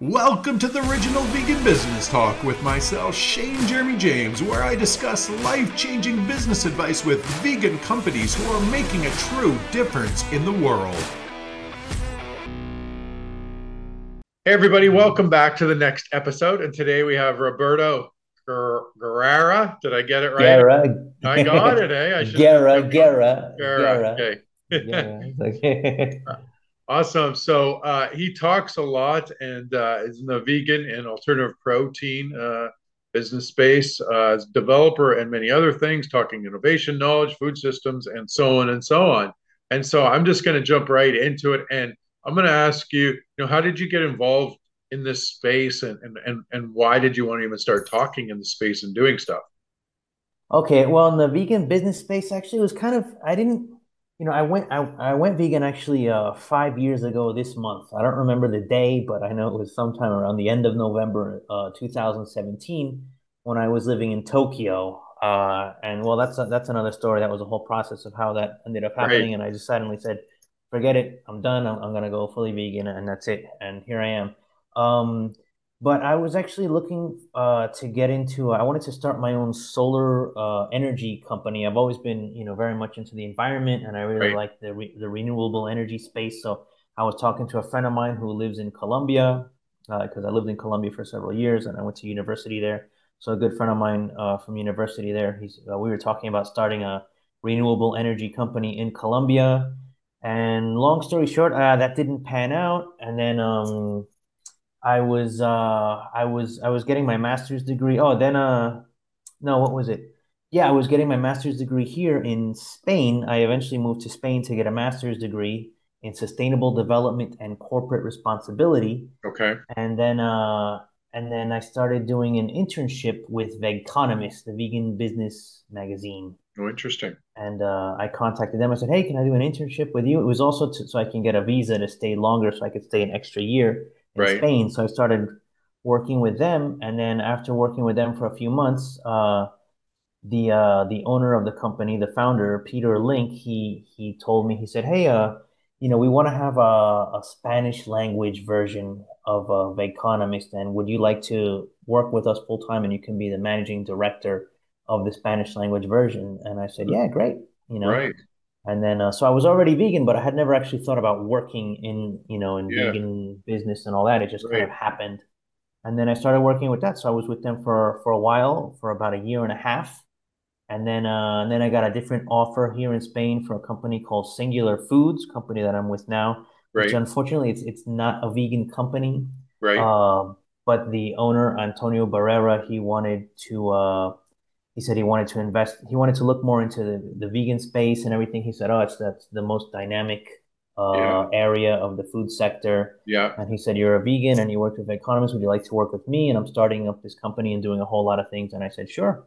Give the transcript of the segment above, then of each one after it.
Welcome to the original Vegan Business Talk with myself, Shane Jeremy James, where I discuss life-changing business advice with vegan companies who are making a true difference in the world. Hey everybody, welcome back to the next episode. And today we have Roberto Guerrera. Did I get it right? Guerra. I got it, eh? Guerra. Okay. Awesome. So he talks a lot and is in the vegan and alternative protein business space, as developer and many other things, talking innovation, knowledge, food systems, and so on and so on. And so I'm just going to jump right into it. And I'm going to ask you, how did you get involved in this space and why did you want to even start talking in the space and doing stuff? Okay. Well, in the vegan business space, actually, it was kind of, I went vegan actually 5 years ago this month. I don't remember the day, but I know it was sometime around the end of November 2017 when I was living in Tokyo. And well, that's another story. That was a whole process of how that ended up happening. Right. And I just suddenly said, forget it. I'm done. I'm going to go fully vegan and that's it. And here I am. But I was actually looking to get into, I wanted to start my own solar energy company. I've always been, very much into the environment, and I really like the renewable energy space. So I was talking to a friend of mine who lives in Colombia, because I lived in Colombia for several years and I went to university there. So a good friend of mine from university there, we were talking about starting a renewable energy company in Colombia. And long story short, that didn't pan out. And then, I was getting my master's degree. I was getting my master's degree here in Spain. I eventually moved to Spain to get a master's degree in sustainable development and corporate responsibility. Okay. And then I started doing an internship with Vegconomist, the vegan business magazine. Oh, interesting. And I contacted them. I said, hey, can I do an internship with you? It was also so I can get a visa to stay longer, so I could stay an extra year. Spain. So I started working with them, and then after working with them for a few months, the owner of the company, the founder, Peter Link, he told me, he said, hey, we want to have a Spanish language version of Vegconomist, and would you like to work with us full time, and you can be the managing director of the Spanish language version? And I said, yeah, great. Right. And then, so I was already vegan, but I had never actually thought about working in, vegan business and all that. It just kind of happened. And then I started working with that. So I was with them for a while, for about a year and a half. And then I got a different offer here in Spain for a company called Singular Foods Company that I'm with now, which unfortunately it's not a vegan company. Right. But the owner, Antonio Barrera, he said he wanted to invest. He wanted to look more into the vegan space and everything. He said, that's the most dynamic area of the food sector. Yeah. And he said, you're a vegan and you worked with Vegconomist. Would you like to work with me? And I'm starting up this company and doing a whole lot of things. And I said, sure.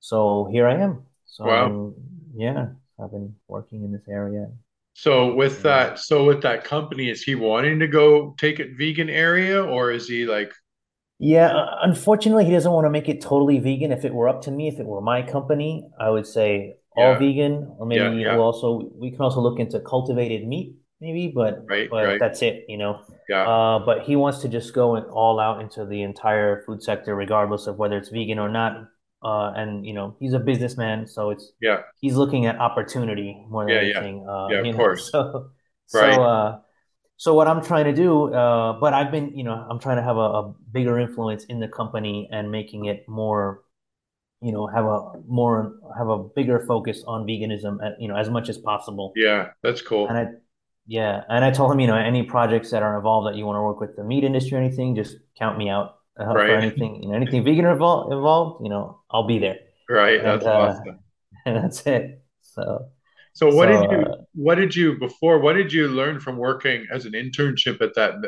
So here I am. So wow. I've been working in this area. So with that company, is he wanting to go take it vegan area, or is he like? Yeah, unfortunately, he doesn't want to make it totally vegan. If it were up to me, if it were my company, I would say all vegan, or maybe we can also look into cultivated meat, maybe. But that's it, Yeah. But he wants to just go all out into the entire food sector, regardless of whether it's vegan or not. And he's a businessman, so it's he's looking at opportunity more than anything. Of course. So what I'm trying to do, but I've been, I'm trying to have a bigger influence in the company and making it more, have a bigger focus on veganism, as much as possible. Yeah, that's cool. And I told him, any projects that are involved that you want to work with the meat industry or anything, just count me out for anything. Anything vegan involved, I'll be there. Right. That's awesome. And that's it. So what did you learn from working as an internship Vegan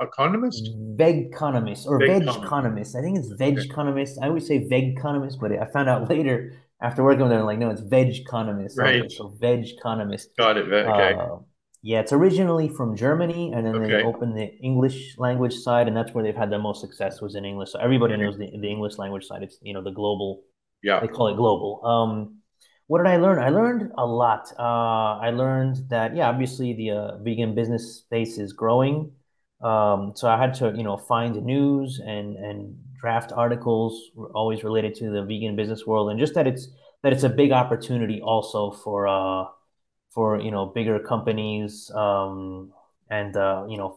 Economist? Vegconomist or Vegconomist. I think it's Vegconomist. I always say Vegconomist, but I found out later after working with them, like, no, it's Vegconomist. Right. Okay, so Vegconomist. Got it. Okay. It's originally from Germany, and then they opened the English language side, and that's where they've had the most success was in English. So everybody knows the English language side. It's the global. Yeah, they call it global. What did I learn? I learned a lot. I learned that, yeah, obviously the vegan business space is growing. So I had to, find the news and draft articles always related to the vegan business world, and just that it's a big opportunity also for bigger companies, and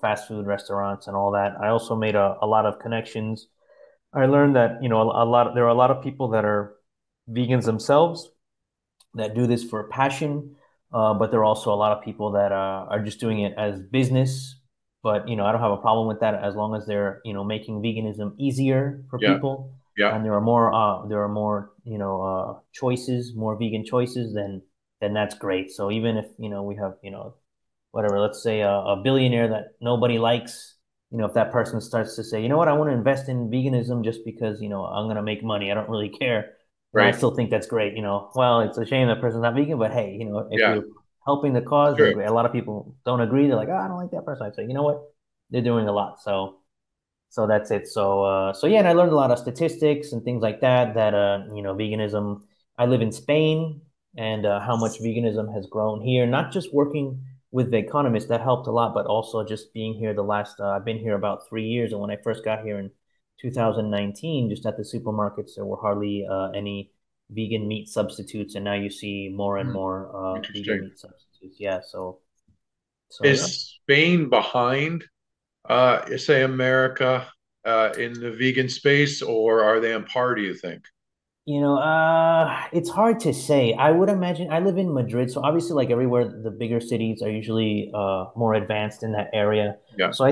fast food restaurants and all that. I also made a lot of connections. I learned that, there are a lot of people that are vegans themselves that do this for passion, but there are also a lot of people that are just doing it as business. But, I don't have a problem with that as long as they're, making veganism easier for people. Yeah. And there are more, choices, more vegan choices, then that's great. So even if, we have, whatever, let's say a billionaire that nobody likes, if that person starts to say, you know what, I want to invest in veganism just because, I'm going to make money. I don't really care. Right. I still think that's great. Well, it's a shame that person's not vegan, but hey, if you're helping the cause. Sure. A lot of people don't agree. They're like, I don't like that person. I say, you know what? They're doing a lot. So that's it. So yeah, and I learned a lot of statistics and things like that veganism. I live in Spain, and how much veganism has grown here, not just working with The Economist, that helped a lot, but also just being here the last, I've been here about 3 years. And when I first got here in 2019, just at the supermarkets, there were hardly any vegan meat substitutes, and now you see more and more vegan meat substitutes. Yeah, so is Spain behind say America in the vegan space, or are they on par, do you think? It's hard to say. I would imagine, I live in Madrid, so obviously, like everywhere, the bigger cities are usually more advanced in that area. Yeah. So I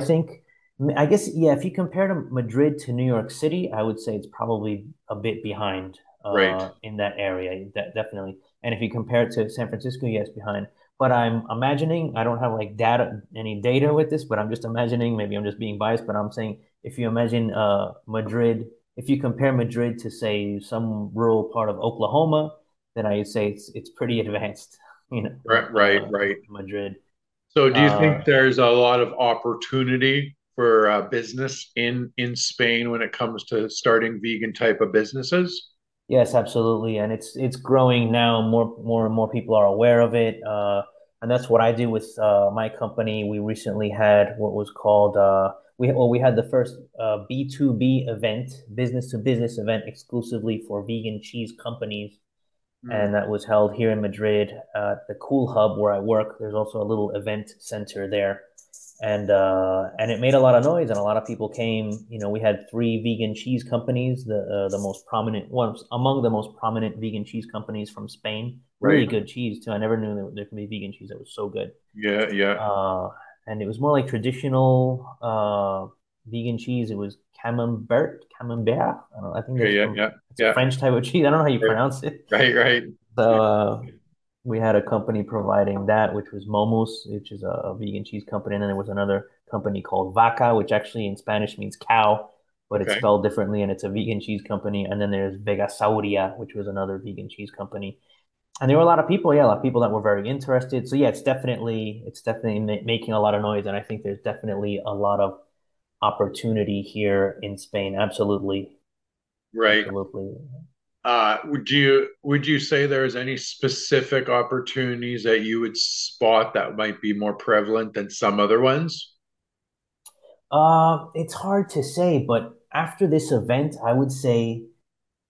guess if you compare to Madrid to New York City, I would say it's probably a bit behind. Right. In that area, definitely. And if you compare it to San Francisco, yes, behind. But I'm imagining, I don't have any data with this, but I'm just imagining, maybe I'm just being biased, but I'm saying if you imagine Madrid, if you compare Madrid to, say, some rural part of Oklahoma, then I'd say it's pretty advanced, Right. Madrid. So do you think there's a lot of opportunity for business in Spain when it comes to starting vegan type of businesses? Yes, absolutely, and it's growing now. More and more people are aware of it, and that's what I do with my company. We recently had what was called we had the first B2B event, business to business event, exclusively for vegan cheese companies, and that was held here in Madrid at the Cool Hub where I work. There's also a little event center there, and it made a lot of noise, and a lot of people came. We had 3 vegan cheese companies, the most prominent ones, among the most prominent vegan cheese companies from Spain. Really good cheese too. I never knew there could be vegan cheese that was so good. And it was more like traditional vegan cheese. It was camembert. I don't know, I think it's a French type of cheese. I don't know how you pronounce it. Right. So we had a company providing that, which was Momus, which is a vegan cheese company. And then there was another company called Vaca, which actually in Spanish means cow, but it's spelled differently, and it's a vegan cheese company. And then there's Vegasauria, which was another vegan cheese company. And there were a lot of people that were very interested. So yeah, it's definitely making a lot of noise. And I think there's definitely a lot of opportunity here in Spain. Absolutely. Right. Absolutely. Would you say there's any specific opportunities that you would spot that might be more prevalent than some other ones? It's hard to say, but after this event, I would say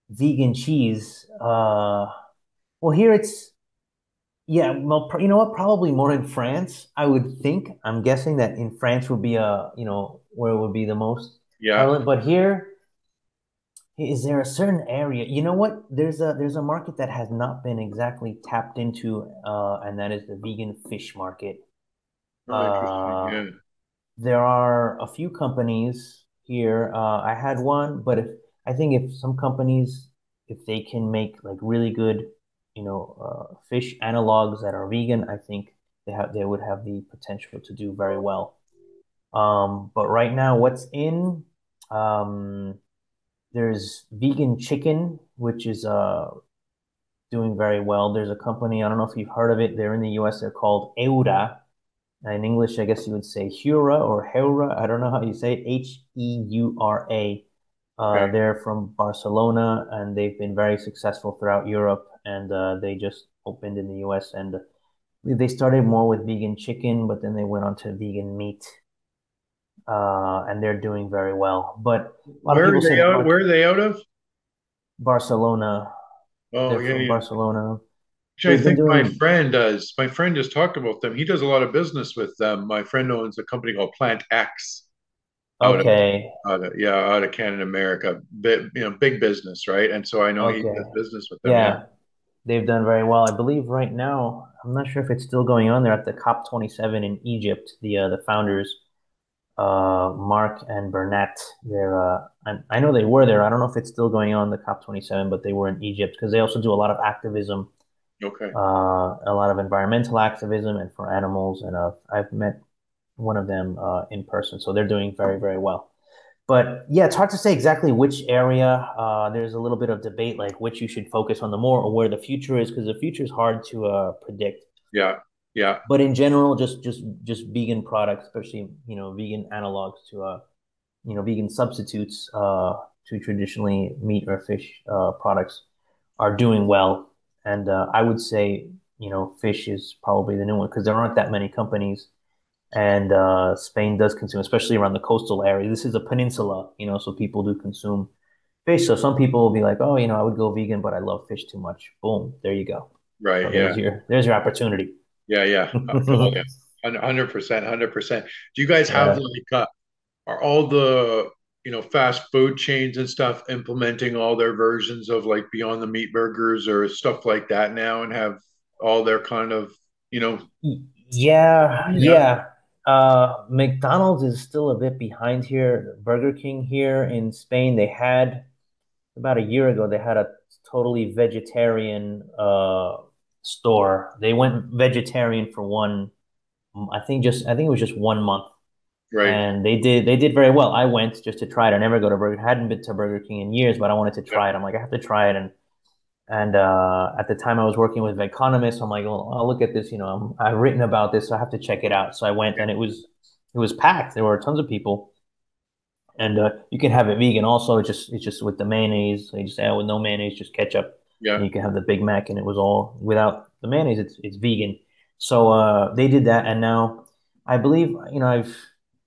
vegan cheese. Here probably more in France. I would think. I'm guessing that in France would be where it would be the most prevalent, but here. Is there a certain area? You know what? There's a market that has not been exactly tapped into, and that is the vegan fish market. There are a few companies here. I had one, but I think if some companies, if they can make like really good, fish analogs that are vegan, I think they would have the potential to do very well. But right now, what's in there's vegan chicken, which is doing very well. There's a company, I don't know if you've heard of it. They're in the U.S. They're called Heura. In English, I guess you would say Heura or Heura. I don't know how you say it. Heura. They're from Barcelona, and they've been very successful throughout Europe. And they just opened in the U.S. and they started more with vegan chicken, but then they went on to vegan meat, and they're doing very well. But where are they out of? Barcelona. Oh, yeah, yeah. Barcelona. Which I think my friend does. My friend just talked about them. He does a lot of business with them. My friend owns a company called Plant X. Out of Canada, America. Big business, right? And so I know he does business with them. Yeah, they've done very well. I believe right now, I'm not sure if it's still going on. They're at the COP27 in Egypt. The founders, Mark and Bernat. I know they were there. I don't know if it's still going on, the COP27, but they were in Egypt because they also do a lot of activism. Okay. A lot of environmental activism and for animals. And I've met one of them in person. So they're doing very, very well. But yeah, it's hard to say exactly which area. There's a little bit of debate, like which you should focus on the more or where the future is, because the future is hard to predict. Yeah, yeah. But in general, just vegan products, especially, vegan analogs to, vegan substitutes to traditionally meat or fish products are doing well. And I would say, fish is probably the new one because there aren't that many companies. And Spain does consume, especially around the coastal area. This is a peninsula, so people do consume fish. So some people will be like, oh, I would go vegan, but I love fish too much. Boom, there you go. Right, so yeah. There's your opportunity. Yeah, yeah. Absolutely. 100%, 100%. Do you guys have, are all the, fast food chains and stuff implementing all their versions of like Beyond the Meat burgers or stuff like that now and have all their kind of, Yeah. McDonald's is still a bit behind here. Burger King here in Spain, they had about a year ago, they had a totally vegetarian store. They went vegetarian for I think it was just 1 month. Right. And they did very well. I went just to try it. I never go to Burger King. I hadn't been to Burger King in years, but I wanted to try it. I'm like, I have to try it. And at the time I was working with Vegconomist. I'm like, well, I'll look at this. I've written about this. So I have to check it out. So I went and it was packed. There were tons of people. And you can have it vegan also. It's just with the mayonnaise. They just say, with no mayonnaise, just ketchup. Yeah. And you can have the Big Mac. And it was all without the mayonnaise. It's vegan. So they did that. And now I believe,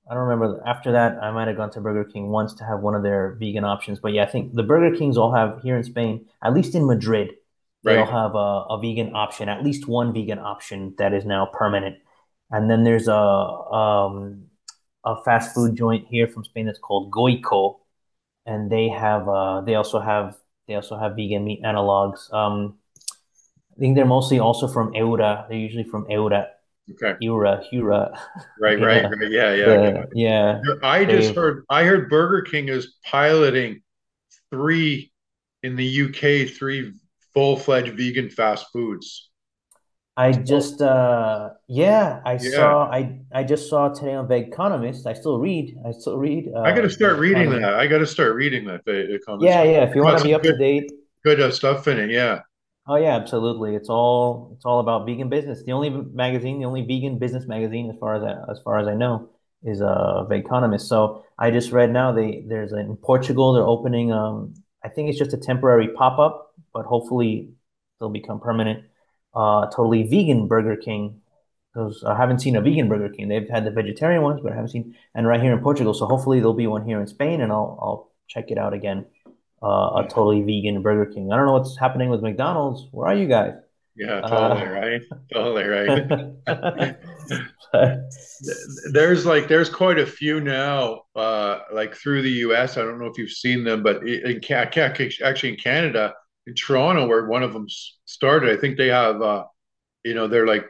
I don't remember. After that, I might have gone to Burger King once to have one of their vegan options. But yeah, I think the Burger Kings all have here in Spain, at least in Madrid, they all have a vegan option, at least one vegan option that is now permanent. And then there's a fast food joint here from Spain that's called Goiko, and they have they also have vegan meat analogs. I think they're mostly also from Heura. They're usually from Heura. Okay. Heura. Right. Yeah. I heard Burger King is piloting three full-fledged vegan fast foods. I just saw today on Vegconomist. I still read. I got to start reading that. If you want to be up to date. Good stuff in it, yeah. Oh yeah, absolutely. It's all about vegan business. The only vegan business magazine, as far as I know, is Vegconomist. So I just read now there's in Portugal they're opening. I think it's just a temporary pop up, but hopefully they'll become permanent. Totally vegan Burger King. I haven't seen a vegan Burger King. They've had the vegetarian ones, but I haven't seen. And right here in Portugal, so hopefully there'll be one here in Spain, and I'll check it out again. A totally vegan Burger King. I don't know what's happening with McDonald's. Where are you guys? Yeah, totally right. There's quite a few now, like through the U.S. I don't know if you've seen them, but in Canada, in Toronto, where one of them started, I think they have, they're like,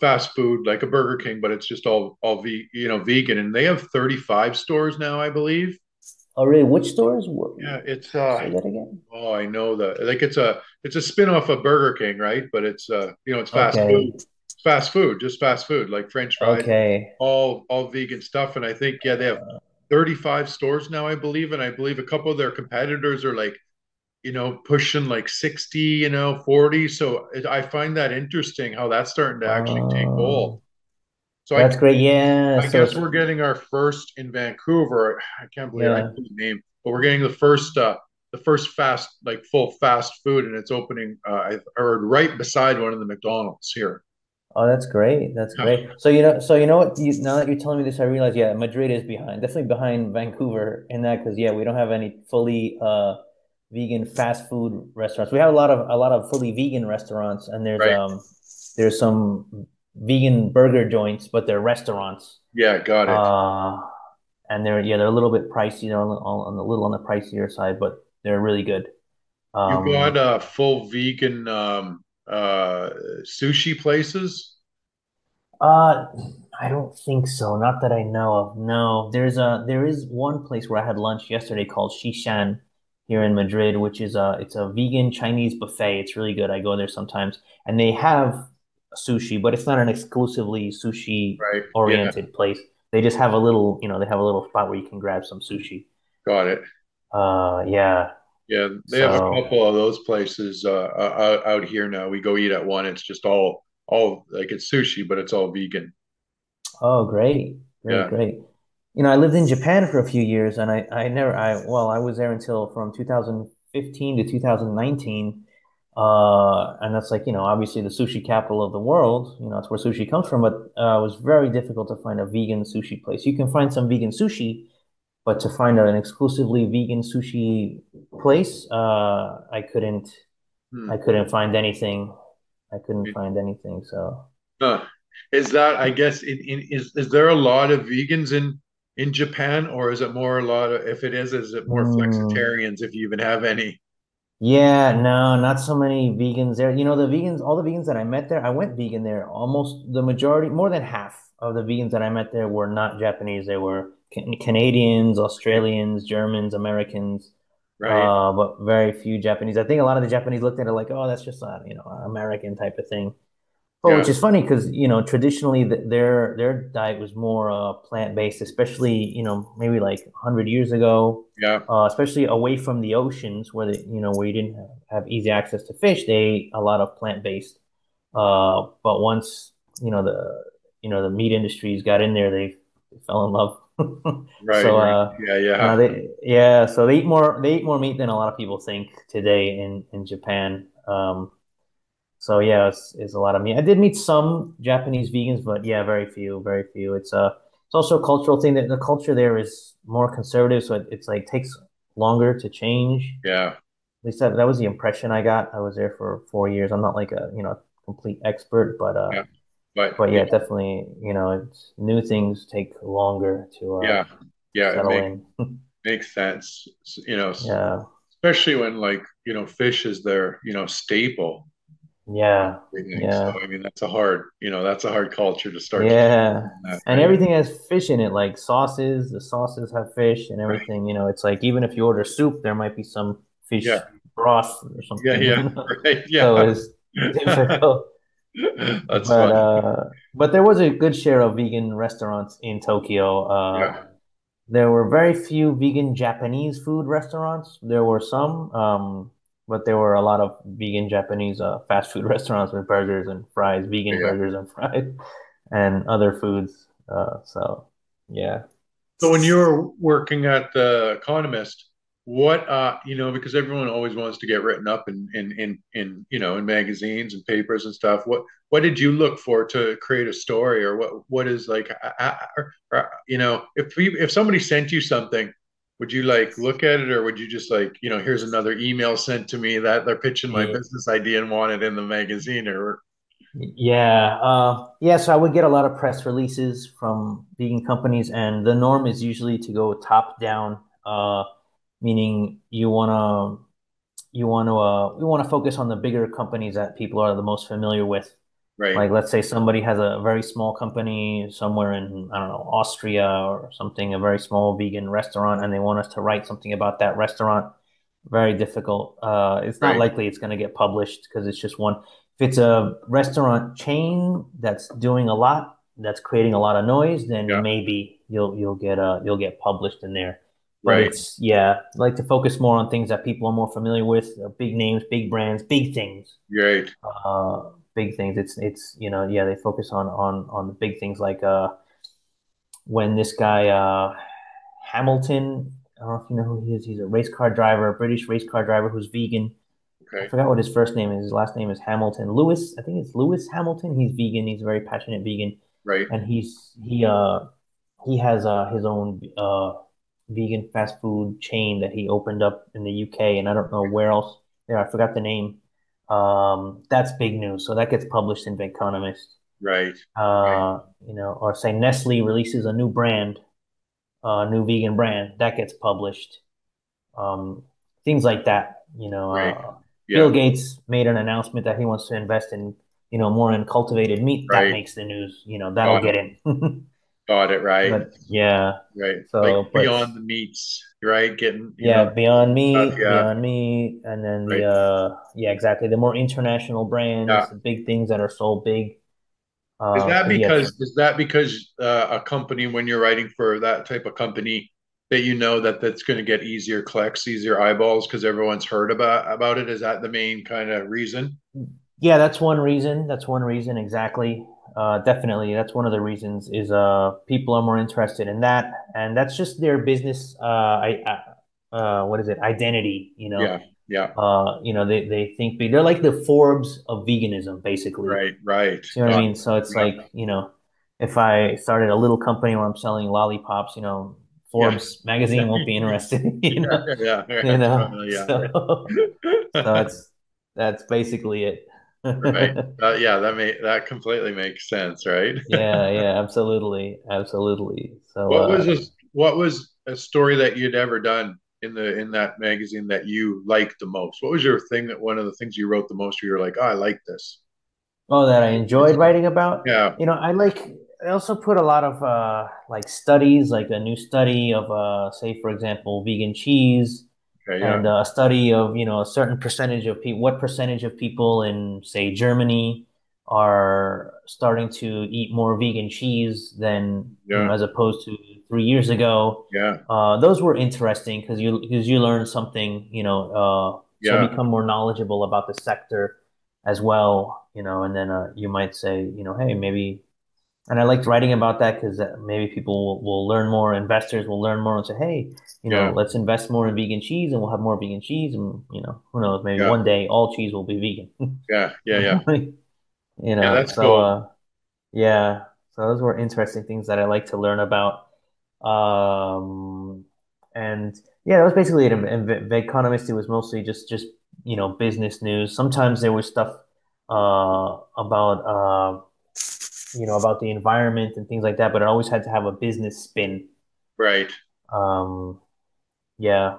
fast food, like a Burger King, but it's just all vegan. And they have 35 stores now, I believe. Oh really? Which stores? Yeah, it's say that again. Oh, I know that. Like it's a spin-off of Burger King, right? But it's it's fast food. It's fast food, just fast food, like French fries. Okay. All vegan stuff. And I think they have 35 stores now, I believe. And I believe a couple of their competitors are like, pushing like 60, 40. So I find that interesting how that's starting to actually take hold. So that's great. Yeah. I guess we're getting our first in Vancouver. I can't believe I didn't name, but we're getting the first the first fast, like full fast food, and it's opening, I heard, right beside one of the McDonald's here. Oh, that's great. That's great. So you know what? Now that you're telling me this, I realize, yeah, Madrid is definitely behind Vancouver in that, because yeah, we don't have any fully vegan fast food restaurants. We have a lot of fully vegan restaurants, and there's right. There's some vegan burger joints, but they're restaurants. Yeah, got it. And they're a little bit pricey. They're on the pricier side, but they're really good. You got full vegan sushi places? I don't think so. Not that I know of. No, there is one place where I had lunch yesterday called Shishan here in Madrid, which is it's a vegan Chinese buffet. It's really good. I go there sometimes, and they have sushi, but it's not an exclusively sushi oriented place. They just have a little spot where you can grab some sushi. Got it. Yeah, they have a couple of those places out here now. We go eat at one. It's just all like, it's sushi, but it's all vegan. Oh, great. You know, I lived in Japan for a few years, and I was there until from 2015 to 2019. And that's like, you know, obviously the sushi capital of the world, you know, that's where sushi comes from, but it was very difficult to find a vegan sushi place. You can find some vegan sushi, but to find an exclusively vegan sushi place, I couldn't find anything. So is that, I guess, is there a lot of vegans in Japan, or is it more is it more flexitarians, if you even have any? Yeah, no, not so many vegans there. You know, all the vegans that I met there, I went vegan there. Almost the majority, more than half of the vegans that I met there were not Japanese. They were Canadians, Australians, Germans, Americans, but very few Japanese. I think a lot of the Japanese looked at it like, oh, that's just not, you know, American type of thing. But which is funny, because, you know, traditionally their diet was more plant-based, especially, you know, maybe like 100 years ago, especially away from the oceans where where you didn't have easy access to fish. They ate a lot of plant-based, but once, you know, the meat industries got in there, they fell in love. So they eat more meat than a lot of people think today in Japan. So yeah, it's a lot of meat. I did meet some Japanese vegans, but yeah, very few. It's also a cultural thing, that the culture there is more conservative, so it's like takes longer to change. Yeah, at least that was the impression I got. I was there for 4 years. I'm not like a complete expert, but But definitely, you know, it's, new things take longer to settle in. Makes sense, you know. Yeah. Especially when, like, you know, fish is their, you know, staple. Yeah. So, I mean, that's a hard culture to start. Yeah. And everything has fish in it, like sauces. The sauces have fish and everything. Right. You know, it's like, even if you order soup, there might be some fish broth or something. Yeah. Yeah. You know? Right. Yeah. So it's difficult. That's funny. But there was a good share of vegan restaurants in Tokyo. There were very few vegan Japanese food restaurants. There were some, but there were a lot of vegan Japanese fast food restaurants with burgers and fries, burgers and fries, and other foods. So when you were working at The Economist, what you know, because everyone always wants to get written up in you know, in magazines and papers and stuff, what did you look for to create a story, or what is, like, you know, if somebody sent you something, would you like look at it, or would you just like, you know, here's another email sent to me that they're pitching my business idea and want it in the magazine? Or so I would get a lot of press releases from vegan companies, and the norm is usually to go top down, meaning we want to focus on the bigger companies that people are the most familiar with. Right. Like, let's say somebody has a very small company somewhere in, I don't know, Austria or something, a very small vegan restaurant, and they want us to write something about that restaurant. Very difficult. It's not likely it's going to get published, because it's just one. If it's a restaurant chain that's doing a lot, that's creating a lot of noise, then maybe you'll get published in there. Right. It's, I like to focus more on things that people are more familiar with, big names, big brands, big things. Right. Big things. It's you know, they focus on the big things, like when this guy Hamilton I don't know if you know who he is. He's a race car driver, a British race car driver who's vegan. Okay. I forgot what his first name is. His last name is Hamilton. Lewis, I think it's Lewis Hamilton. He's vegan. He's a very passionate vegan. Right. And he has his own vegan fast food chain that he opened up in the UK, and I don't know where else. Yeah, I forgot the name. That's big news. So that gets published in Vegconomist. Right. Right. You know, or say Nestle releases a new brand, new vegan brand, that gets published. Things like that, you know. Right. Yeah. Bill Gates made an announcement that he wants to invest in, you know, more in cultivated meat. Right. That makes the news, you know, that'll get in. Got it, right. But, yeah. Right. So like beyond the meats, right? Getting beyond meat, beyond meat, and then the exactly. The more international brands, the big things that are sold big. Is that because a company, when you're writing for that type of company, that you know that's going to get easier clicks, easier eyeballs because everyone's heard about it? Is that the main kind of reason? Yeah, that's one reason. Exactly. Definitely. That's one of the reasons is people are more interested in that. And that's just their business. Identity, you know? Yeah. Yeah. You know, they think they're like the Forbes of veganism, basically. Right. Right. You know what I mean? So it's like, you know, if I started a little company where I'm selling lollipops, you know, Forbes magazine won't be interested. You know? You know? Yeah. So that's basically it. Right. That completely makes sense, right? Yeah, absolutely. So what was a story that you'd ever done in that magazine that you liked the most? What was your thing one of the things you wrote the most where you were like, oh, I like this? Oh, that I enjoyed writing about? Yeah. You know, I also put a lot of like studies, like a new study of say for example, vegan cheese. Okay, yeah. And a study of, you know, a certain percentage of people, what percentage of people in, say, Germany are starting to eat more vegan cheese than you know, as opposed to 3 years ago. Yeah. Those were interesting because you learn something, you know, to become more knowledgeable about the sector as well, you know, and then you might say, you know, hey, maybe. And I liked writing about that because maybe people will learn more, investors will learn more and say, hey, you know, let's invest more in vegan cheese and we'll have more vegan cheese. And, you know, who knows, maybe one day all cheese will be vegan. You know, that's so cool. So those were interesting things that I like to learn about. And yeah, that was basically it. And Vegconomist, it was mostly just, you know, business news. Sometimes there was stuff about you know, about the environment and things like that, but it always had to have a business spin. Right. I would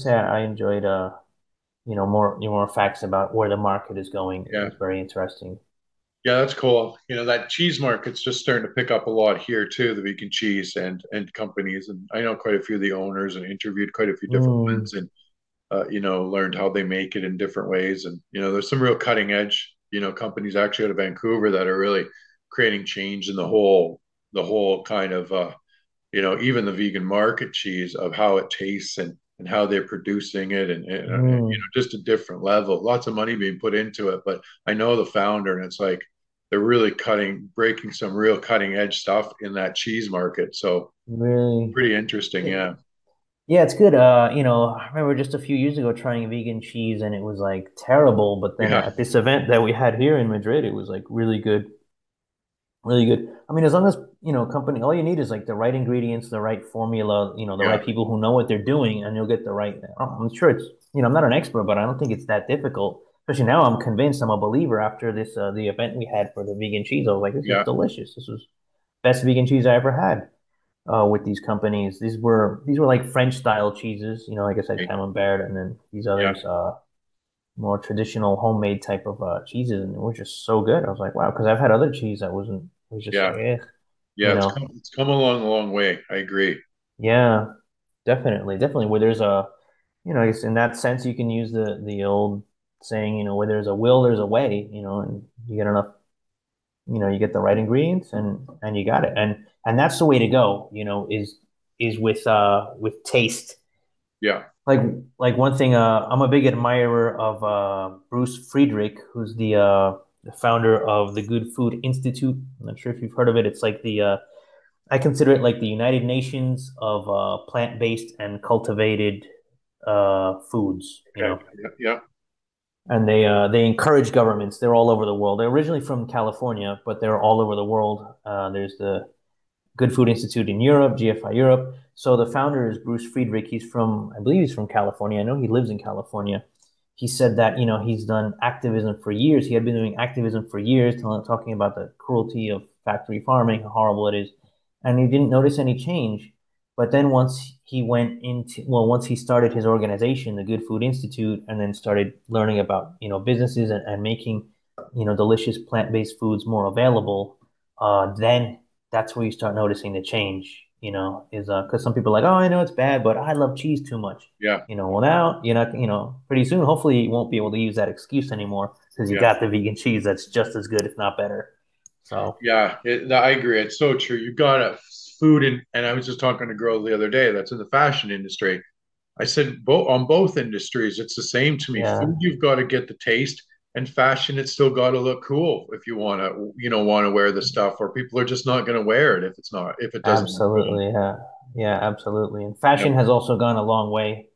say I enjoyed, you know, more facts about where the market is going. Yeah. It's very interesting. Yeah, that's cool. You know, that cheese market's just starting to pick up a lot here too, the vegan cheese and companies. And I know quite a few of the owners and interviewed quite a few different ones and, you know, learned how they make it in different ways. And, you know, there's some real cutting edge, you know, companies actually out of Vancouver that are really creating change in the whole kind of, you know, even the vegan market cheese of how it tastes and how they're producing it and you know, just a different level, lots of money being put into it. But I know the founder and it's like, they're really breaking some real cutting edge stuff in that cheese market. So really pretty interesting. Yeah. Yeah, it's good. You know, I remember just a few years ago trying vegan cheese and it was like terrible. But then at this event that we had here in Madrid, it was like really good. Really good. I mean, as long as, you know, company, all you need is like the right ingredients, the right formula, you know, the right people who know what they're doing and you'll get the right. I'm sure it's, you know, I'm not an expert, but I don't think it's that difficult. Especially now I'm convinced, I'm a believer after this, the event we had for the vegan cheese. I was like, this is delicious. This was best vegan cheese I ever had. With these companies, these were like French style cheeses, you know, like I said, Camembert, and then these others, more traditional homemade type of cheeses, and it was just so good. I was like, wow, because I've had other cheese that wasn't. It was just it's come a long way. I agree. Yeah, definitely. Where there's a, you know, I guess in that sense, you can use the old saying, you know, where there's a will, there's a way, you know, and you get enough. You know, you get the right ingredients and you got it. And that's the way to go, you know, is with taste. Yeah. Like one thing, I'm a big admirer of Bruce Friedrich, who's the founder of the Good Food Institute. I'm not sure if you've heard of it. It's like I consider it like the United Nations of plant-based and cultivated foods. Yeah. And they encourage governments. They're all over the world. They're originally from California, but they're all over the world. There's the Good Food Institute in Europe, GFI Europe. So the founder is Bruce Friedrich. I believe he's from California. I know he lives in California. He said that, you know, he's done activism for years. He had been doing activism for years, talking about the cruelty of factory farming, how horrible it is. And he didn't notice any change. But then once he started his organization, the Good Food Institute, and then started learning about, you know, businesses and making, you know, delicious plant-based foods more available, then that's where you start noticing the change, you know, is because some people are like, oh, I know it's bad, but I love cheese too much. Yeah. You know, well, now, you're not, you know, pretty soon, hopefully you won't be able to use that excuse anymore because you got the vegan cheese that's just as good, if not better. So yeah, I agree. It's so true. You got to food. And I was just talking to a girl the other day that's in the fashion industry. I said, on both industries, it's the same to me. Yeah. Food, you've got to get the taste, and fashion, it's still got to look cool if you want to, you know, wear the stuff, or people are just not going to wear it if it doesn't. Absolutely. Yeah. Yeah, absolutely. And fashion has also gone a long way.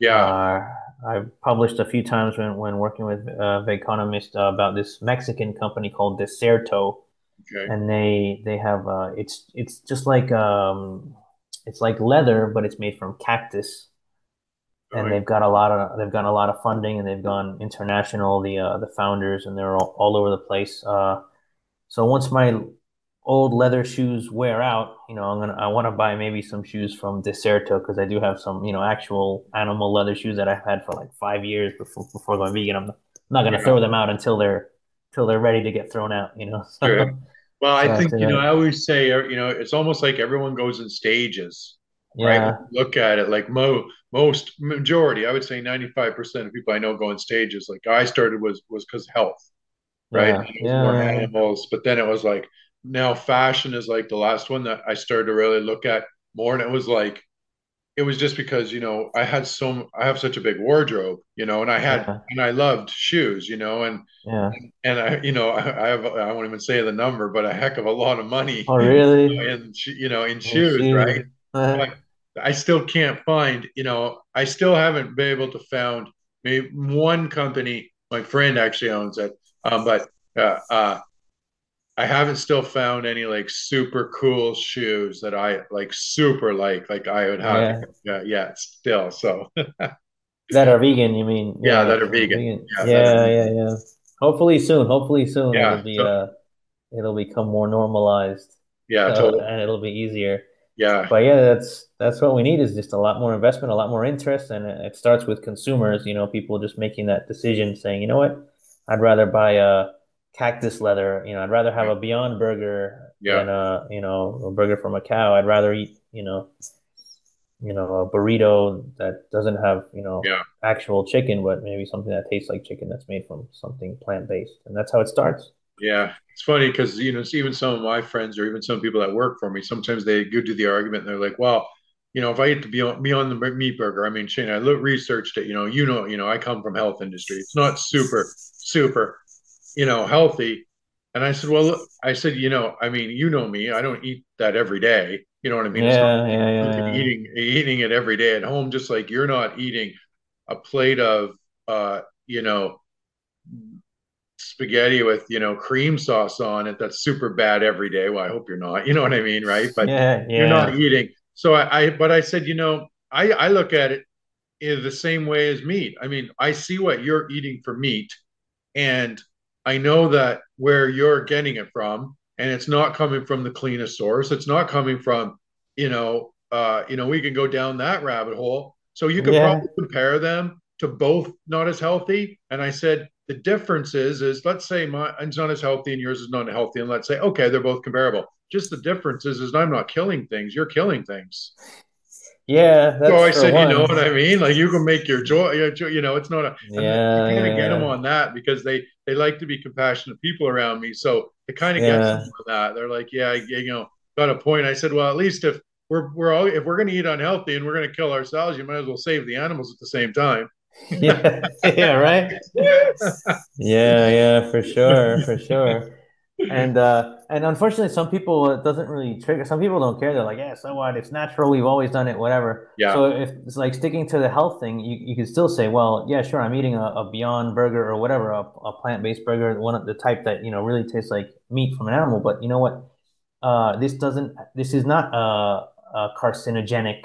Yeah. I've published a few times when working with Vegconomist about this Mexican company called Desserto. Okay. And they have it's just like it's like leather, but it's made from cactus. And they've got a lot of funding, and they've gone international. The founders, and they're all over the place. So once my old leather shoes wear out, you know, I want to buy maybe some shoes from Desserto, because I do have some, you know, actual animal leather shoes that I've had for like 5 years before going vegan. I'm not going to throw them out until they're ready to get thrown out, you know. So, sure. Well, I think, you know, I always say, you know, it's almost like everyone goes in stages. Yeah. Right. Look at it like majority, I would say 95% of people I know go in stages. Like I started was because health, right? Animals, but then it was like, now fashion is like the last one that I started to really look at more. And it was just because, you know, I have such a big wardrobe, you know, and and I loved shoes, you know, and I, you know, I won't even say the number, but a heck of a lot of money. Oh, really? In shoes, right? But I still can't find, you know, I still haven't been able to found maybe one company. My friend actually owns it, but I haven't still found any like super cool shoes that I like super like I would have still. So that are vegan, you mean? Yeah, that are vegan. Yeah. Hopefully soon. Yeah, it'll become more normalized. Yeah, totally. And it'll be easier. Yeah. But yeah, that's what we need, is just a lot more investment, a lot more interest. And it starts with consumers, you know, people just making that decision, saying, you know what, I'd rather buy a cactus leather. You know, I'd rather have a Beyond Burger than a, you know, a burger from a cow. I'd rather eat, you know, a burrito that doesn't have, you know, actual chicken, but maybe something that tastes like chicken that's made from something plant-based. And that's how it starts. Yeah, it's funny because, you know, it's even some of my friends or even some people that work for me, sometimes they go do the argument and they're like, well, you know, if I eat the Beyond the Meat Burger, I mean, Shane, I researched it, you know, I come from health industry. It's not super, super, you know, healthy. And I said, well, look, you know, I mean, you know me, I don't eat that every day. You know what I mean? Yeah. Eating it every day at home, just like you're not eating a plate of, you know, spaghetti with, you know, cream sauce on it that's super bad every day. Well, I hope you're not, you know what I mean, right? But you're not eating. So I said, you know, I look at it in the same way as meat. I mean, I see what you're eating for meat, and I know that where you're getting it from, and it's not coming from the cleanest source. It's not coming from, you know, we can go down that rabbit hole. So you can probably compare them to both not as healthy. And I said, the difference is let's say mine's not as healthy and yours is not healthy. And let's say, okay, they're both comparable. Just the difference is I'm not killing things. You're killing things. Yeah. That's so I said, you know what I mean? Like you can make your joy, you know, it's not a, you kind of get them on that because they like to be compassionate people around me. So it kind of gets them on that. They're like, yeah, you know, got a point. I said, well, at least if we're going to eat unhealthy and we're going to kill ourselves, you might as well save the animals at the same time. Right. For sure. And And unfortunately, some people, it doesn't really trigger. Some people don't care. They're like, yeah, so what? It's natural. We've always done it, whatever. Yeah. So if it's like sticking to the health thing, you can still say, well, yeah, sure, I'm eating a Beyond burger or whatever, a plant-based burger, one of the type that, you know, really tastes like meat from an animal. But you know what? This is not a carcinogenic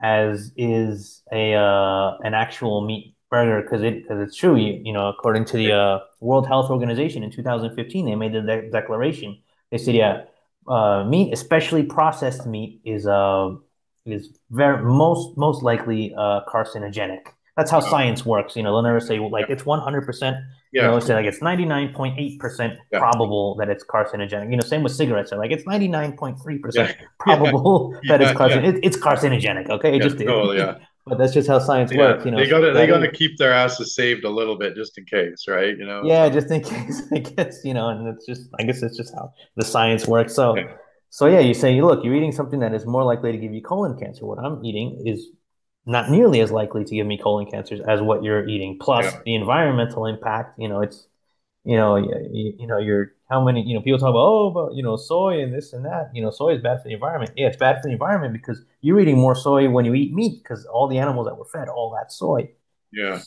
as is an actual meat burger, because it's true. You know, according to the World Health Organization in 2015, they made the declaration. They said, meat, especially processed meat, is very most likely carcinogenic. That's how science works. You know, they'll never say like it's 100%. Yeah, they'll say like it's 99.8% probable that it's carcinogenic. You know, same with cigarettes. They're like it's 99.3% probable that it's carcinogenic. Yeah. It's carcinogenic. Okay, But that's just how science works, you know. They got to keep their asses saved a little bit just in case, right? You know. Yeah, just in case, I guess, you know, and it's just how the science works. So, so you say, look, you're eating something that is more likely to give you colon cancer. What I'm eating is not nearly as likely to give me colon cancers as what you're eating. Plus the environmental impact, you know, it's, people talk about, soy and this and that, you know, soy is bad for the environment. Yeah, it's bad for the environment because you're eating more soy when you eat meat because all the animals that were fed, all that soy. Yeah.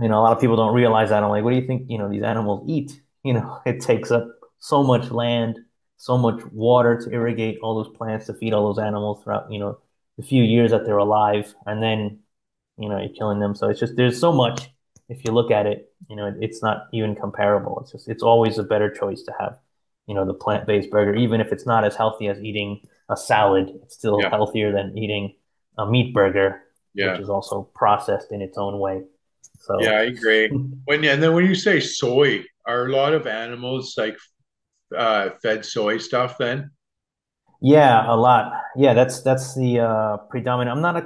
You know, a lot of people don't realize that. I'm like, what do you think, you know, these animals eat? You know, it takes up so much land, so much water to irrigate all those plants to feed all those animals throughout, you know, the few years that they're alive. And then, you know, you're killing them. So it's just, there's so much. If you look at it, you know, it's not even comparable. It's just, it's always a better choice to have, you know, the plant-based burger, even if it's not as healthy as eating a salad. It's still healthier than eating a meat burger, which is also processed in its own way. So yeah, I agree. When you say soy, are a lot of animals like fed soy stuff then? Yeah, a lot. Yeah, that's the predominant. I'm not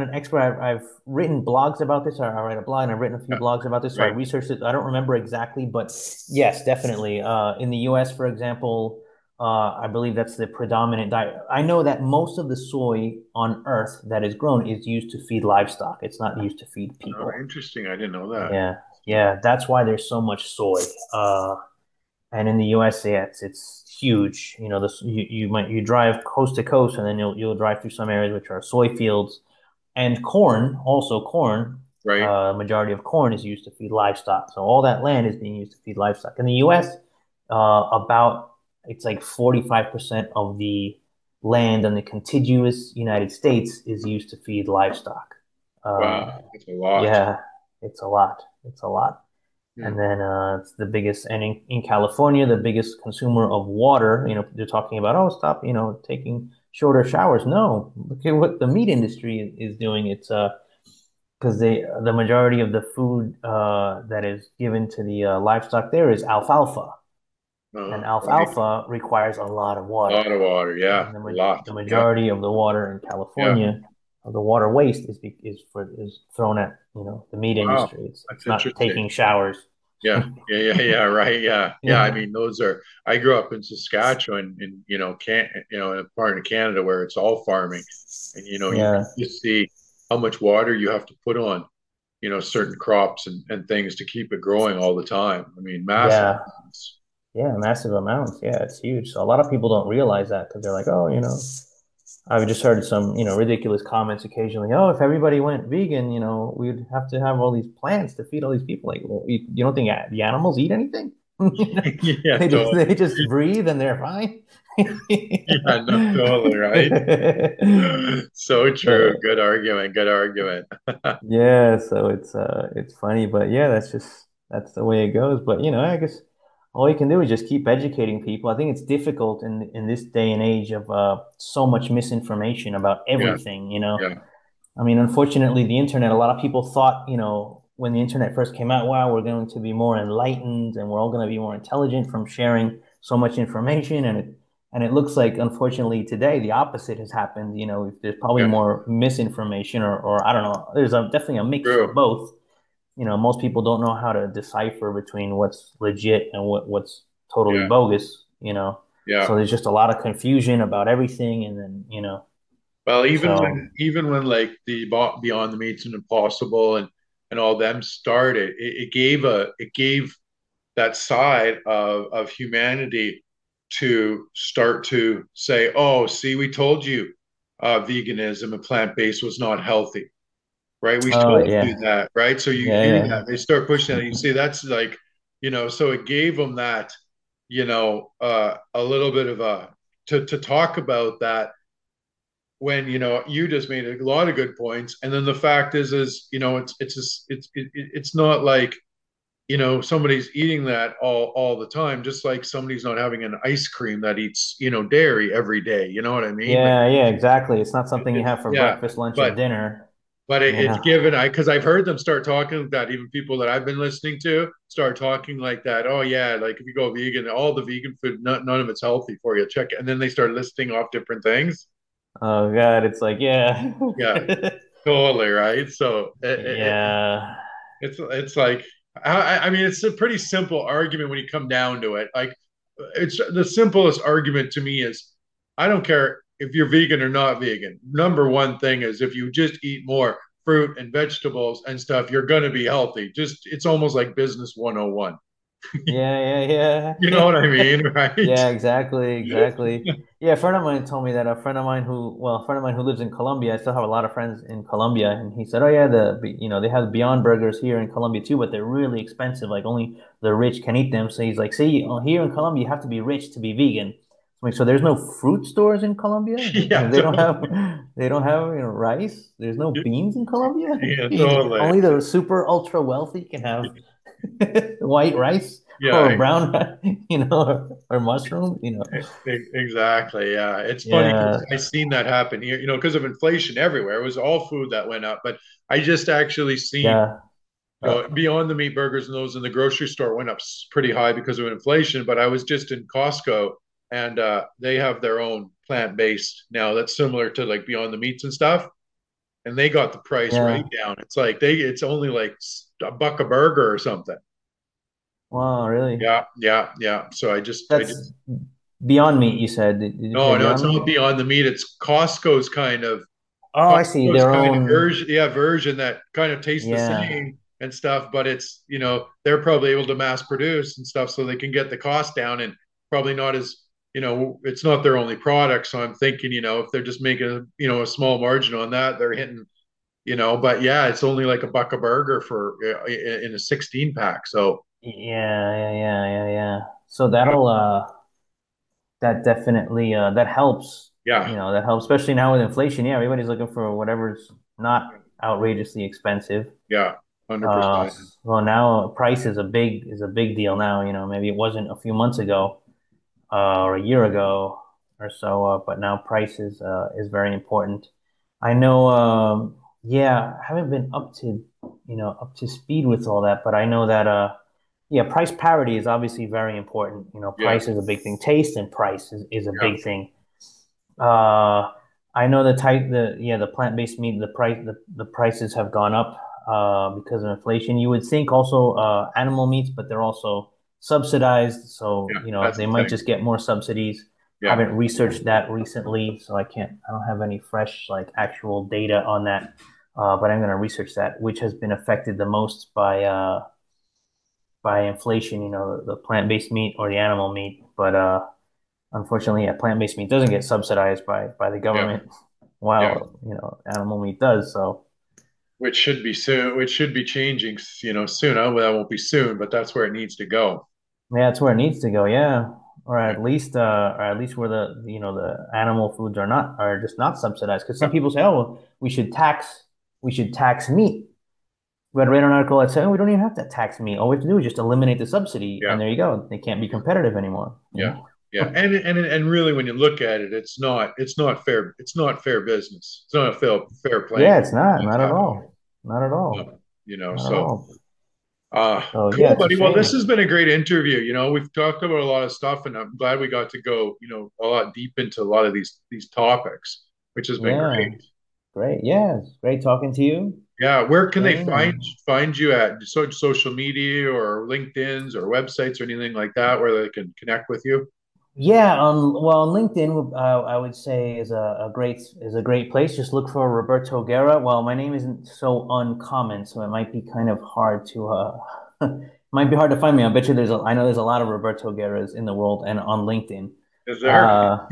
an expert. I've written blogs about this. I write a blog, and I've written a few blogs about this. So I researched it. I don't remember exactly, but yes, definitely. In the U.S., for example, I believe that's the predominant diet. I know that most of the soy on Earth that is grown is used to feed livestock. It's not used to feed people. Oh, interesting. I didn't know that. Yeah. That's why there's so much soy. And in the U.S., it's huge. You know, you drive coast to coast, and then you'll drive through some areas which are soy fields, and corn. Also, corn. Right. Majority of corn is used to feed livestock. So all that land is being used to feed livestock. In the U.S., it's like 45% of the land in the contiguous United States is used to feed livestock. Wow, that's a lot. Yeah, it's a lot. And then it's the biggest, and in California, the biggest consumer of water. You know, they're talking about, stop, you know, taking shorter showers. No, look at what the meat industry is doing. It's because the majority of the food that is given to the livestock there is alfalfa, and alfalfa requires a lot of water. A lot of water, yeah. The majority of the water in California. Yeah. The water waste is thrown at, you know, the meat industry. It's not taking showers. I mean, those are. I grew up in Saskatchewan, and in a part of Canada where it's all farming, and you see how much water you have to put on, you know, certain crops and things to keep it growing all the time. I mean, massive amounts. Yeah, massive amounts. Yeah, it's huge. So a lot of people don't realize that because they're like, I've just heard some, ridiculous comments occasionally. Oh, if everybody went vegan, we'd have to have all these plants to feed all these people. Like, well, you don't think the animals eat anything? They just breathe and they're fine. Totally right. So true. Good argument. Yeah. So it's funny, but yeah, that's the way it goes. But I guess all you can do is just keep educating people. I think it's difficult in this day and age of so much misinformation about everything, I mean, unfortunately, the internet, a lot of people thought, when the internet first came out, wow, we're going to be more enlightened and we're all going to be more intelligent from sharing so much information. And it looks like, unfortunately, today, the opposite has happened. You know, there's probably more misinformation or I don't know, there's definitely a mix of both. You know, most people don't know how to decipher between what's legit and what's totally bogus, So there's just a lot of confusion about everything. And then, Well, even when like the Beyond the Meats and Impossible and all them started, it gave that side of humanity to start to say, oh, see, we told you veganism and plant-based was not healthy, right? We told you that, right? So you do that. They start pushing that. You see, that's like, you know, so it gave them that, you know, a little bit of a, to talk about that when, you know, you just made a lot of good points. And then the fact is, you know, it's not like, you know, somebody's eating that all the time, just like somebody's not having an ice cream that eats, you know, dairy every day. You know what I mean? Yeah, like, yeah, exactly. It's not something you have for breakfast, lunch, or dinner. But it's given, because I've heard them start talking like that, even people that I've been listening to start talking like that. Oh, yeah, like if you go vegan, all the vegan food, none of it's healthy for you. Check it. And then they start listing off different things. Oh, God. It's like, yeah. Yeah, totally, right? So, it's like... I mean, it's a pretty simple argument when you come down to it. Like, it's the simplest argument to me is, I don't care if you're vegan or not vegan. Number one thing is, if you just eat more fruit and vegetables and stuff, you're going to be healthy. Just, it's almost like business 101. Yeah. You know what I mean, right? Yeah, exactly. Yeah, a friend of mine who lives in Colombia, I still have a lot of friends in Colombia, and he said, oh yeah, they have Beyond Burgers here in Colombia too, but they're really expensive, like only the rich can eat them. So he's like, see, here in Colombia you have to be rich to be vegan. Like, so there's no fruit stores in Colombia? Yeah, they don't have you know, rice? There's no beans in Colombia? Yeah, totally. Only the super ultra wealthy can have white rice or brown, you know, or mushroom, you know. Exactly. Yeah. It's funny, 'cause I've seen that happen here, you know, because of inflation everywhere. It was all food that went up, but I just actually seen Beyond the Meat burgers and those in the grocery store went up pretty high because of inflation. But I was just in Costco, and they have their own plant-based now that's similar to like Beyond the Meats and stuff. And they got the price right down. It's like it's only like a buck a burger or something. Wow, really? Yeah. So I just Beyond Meat, you said. No, it's not Beyond the Meat. It's Costco's kind of. Oh, Costco's, I see, their own version that kind of tastes the same and stuff, but it's, you know, they're probably able to mass produce and stuff, so they can get the cost down, and probably not as, you know, it's not their only product. So I'm thinking, you know, if they're just making, you know, a small margin on that, they're hitting. You know, but yeah, it's only like a buck a burger for in a 16 pack. So yeah. So that'll that definitely that helps. Yeah, you know, that helps, especially now with inflation. Yeah, everybody's looking for whatever's not outrageously expensive. Yeah, 100%. Well, now price is a big deal now. You know, maybe it wasn't a few months ago or a year ago or so, but now price is very important. I know. I haven't been up to speed with all that, but I know that price parity is obviously very important. You know, price is a big thing. Taste and price is a big thing. I know the plant-based meat, the prices have gone up because of inflation. You would think also animal meats, but they're also subsidized, so you know, they might just get more subsidies. I haven't researched that recently, so I don't have any fresh, like, actual data on that. But I'm going to research that, which has been affected the most by inflation, you know, the plant-based meat or the animal meat. But unfortunately, plant-based meat doesn't get subsidized by the government, you know, animal meat does. So, which should be soon. Which should be changing, you know, soon. That won't be soon, but that's where it needs to go. Yeah, that's where it needs to go. Yeah. Or at least where the, you know, the animal foods are just not subsidized. Because some people say, oh, well, we should tax meat. We had read an article that said, oh, we don't even have to tax meat. All we have to do is just eliminate the subsidy, and there you go. They can't be competitive anymore. Yeah. And really, when you look at it, it's not fair. It's not fair business. It's not a fair play. Yeah, it's not. Not at all. You know, so. Buddy. Well, this has been a great interview. You know, we've talked about a lot of stuff, and I'm glad we got to go, you know, a lot deep into a lot of these topics, which has been great. Great. Yeah. It's great talking to you. Yeah. Where can they find you at? So, social media or LinkedIn's or websites or anything like that where they can connect with you? Yeah. Well, LinkedIn, I would say is a great place. Just look for Roberto Guerra. Well, my name isn't so uncommon, so it might be kind of hard to might be hard to find me. I know there's a lot of Roberto Guerras in the world and on LinkedIn. Yes, sir.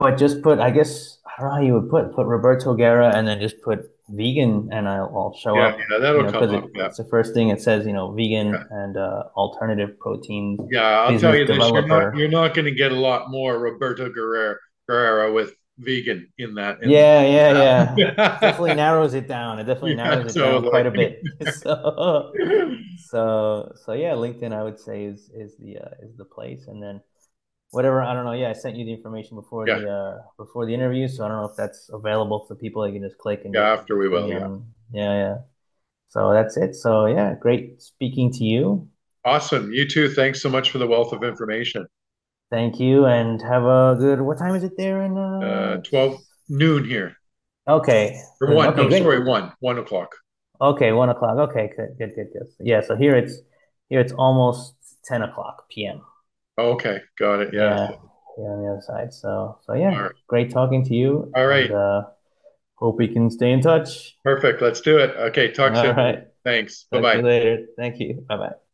But just put, I guess, I don't know how you would put Roberto Guerra and then just put vegan, and I'll show up. Yeah, that'll come up. It's the first thing it says, vegan and alternative proteins. Yeah, I'll tell you this, you're not going to get a lot more Roberto Guerrero with vegan in that. Yeah. It definitely narrows it down. It narrows it down quite a bit. So yeah, LinkedIn, I would say is the place, and then whatever, I don't know. Yeah, I sent you the information before the interview, so I don't know if that's available for people. You can just click and after we will. Yeah. So that's it. So yeah, great speaking to you. Awesome. You too. Thanks so much for the wealth of information. Thank you, and have a good. What time is it there? In 12 noon here. Okay. Or one. Okay, no, sorry, 1 o'clock. Okay, 1 o'clock. Okay, good. Yeah. So here it's almost 10:00 p.m. Okay, got it. Yeah, on the other side. So yeah, right. Great talking to you. All right. And, hope we can stay in touch. Perfect. Let's do it. Okay, talk soon. All right. Thanks. Bye bye. Later. Thank you. Bye bye.